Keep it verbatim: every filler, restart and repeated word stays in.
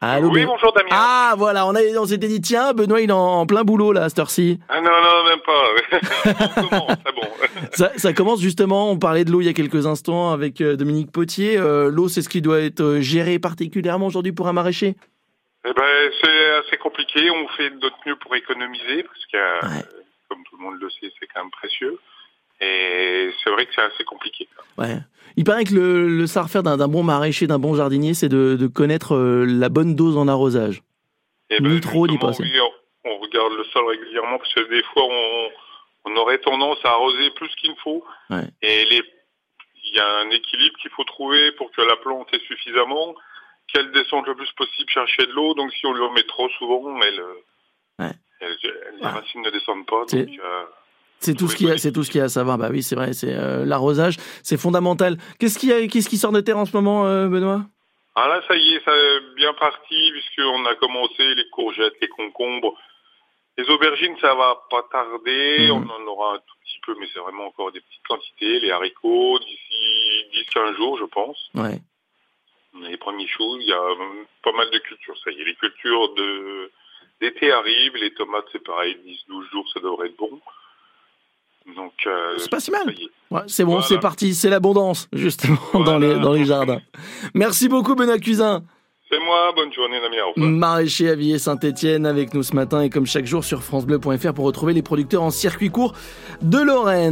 Allô, oui, bonjour Damien. Ah, voilà, on, on s'était dit, tiens, Benoît, il est en, en plein boulot, là, à cette heure-ci. Ah non, non, même pas. On commence, ah bon. ça, ça commence, justement, on parlait de l'eau il y a quelques instants avec Dominique Potier. Euh, l'eau, c'est ce qui doit être géré particulièrement aujourd'hui pour un maraîcher? Eh ben, c'est assez compliqué. On fait de notre mieux pour économiser, parce qu'il y a, ouais. euh, comme tout le monde le sait, c'est quand même précieux. Et c'est vrai que c'est assez compliqué. Ouais. Il paraît que le, le savoir-faire d'un, d'un bon maraîcher, d'un bon jardinier, c'est de, de connaître la bonne dose en arrosage. Et ni ben, trop, ni pas assez. Oui, on, on regarde le sol régulièrement parce que des fois, on, on aurait tendance à arroser plus qu'il ne faut. Ouais. Et il y a un équilibre qu'il faut trouver pour que la plante ait suffisamment, qu'elle descende le plus possible, chercher de l'eau. Donc si on le met trop souvent, elle, ouais. elle, elle, les ouais. racines ne descendent pas. Donc, euh, C'est tout, oui, ce qu'il y a, oui. c'est tout ce qu'il y a à savoir. Bah oui, c'est vrai, c'est euh, l'arrosage, c'est fondamental. Qu'est-ce qui, qu'est-ce qui sort de terre en ce moment, euh, Benoît ? Ah là, ça y est, ça est bien parti, puisqu'on a commencé les courgettes, les concombres. Les aubergines, ça va pas tarder, mmh. on en aura un tout petit peu, mais c'est vraiment encore des petites quantités. Les haricots, d'ici dix à quinze jours, je pense. Ouais. Les premiers choux, il y a pas mal de cultures, ça y est. Les cultures de, d'été arrivent, les tomates, c'est pareil, dix à douze jours, ça devrait être bon. Donc, euh, c'est pas si mal. Ouais, c'est bon, voilà. C'est parti, c'est l'abondance justement voilà. dans les dans les jardins. Merci beaucoup Benoît Cuisin. C'est moi, bonne journée Damien. Maraîcher à Villers-Saint-Etienne avec nous ce matin et comme chaque jour sur francebleu point fr pour retrouver les producteurs en circuit court de Lorraine.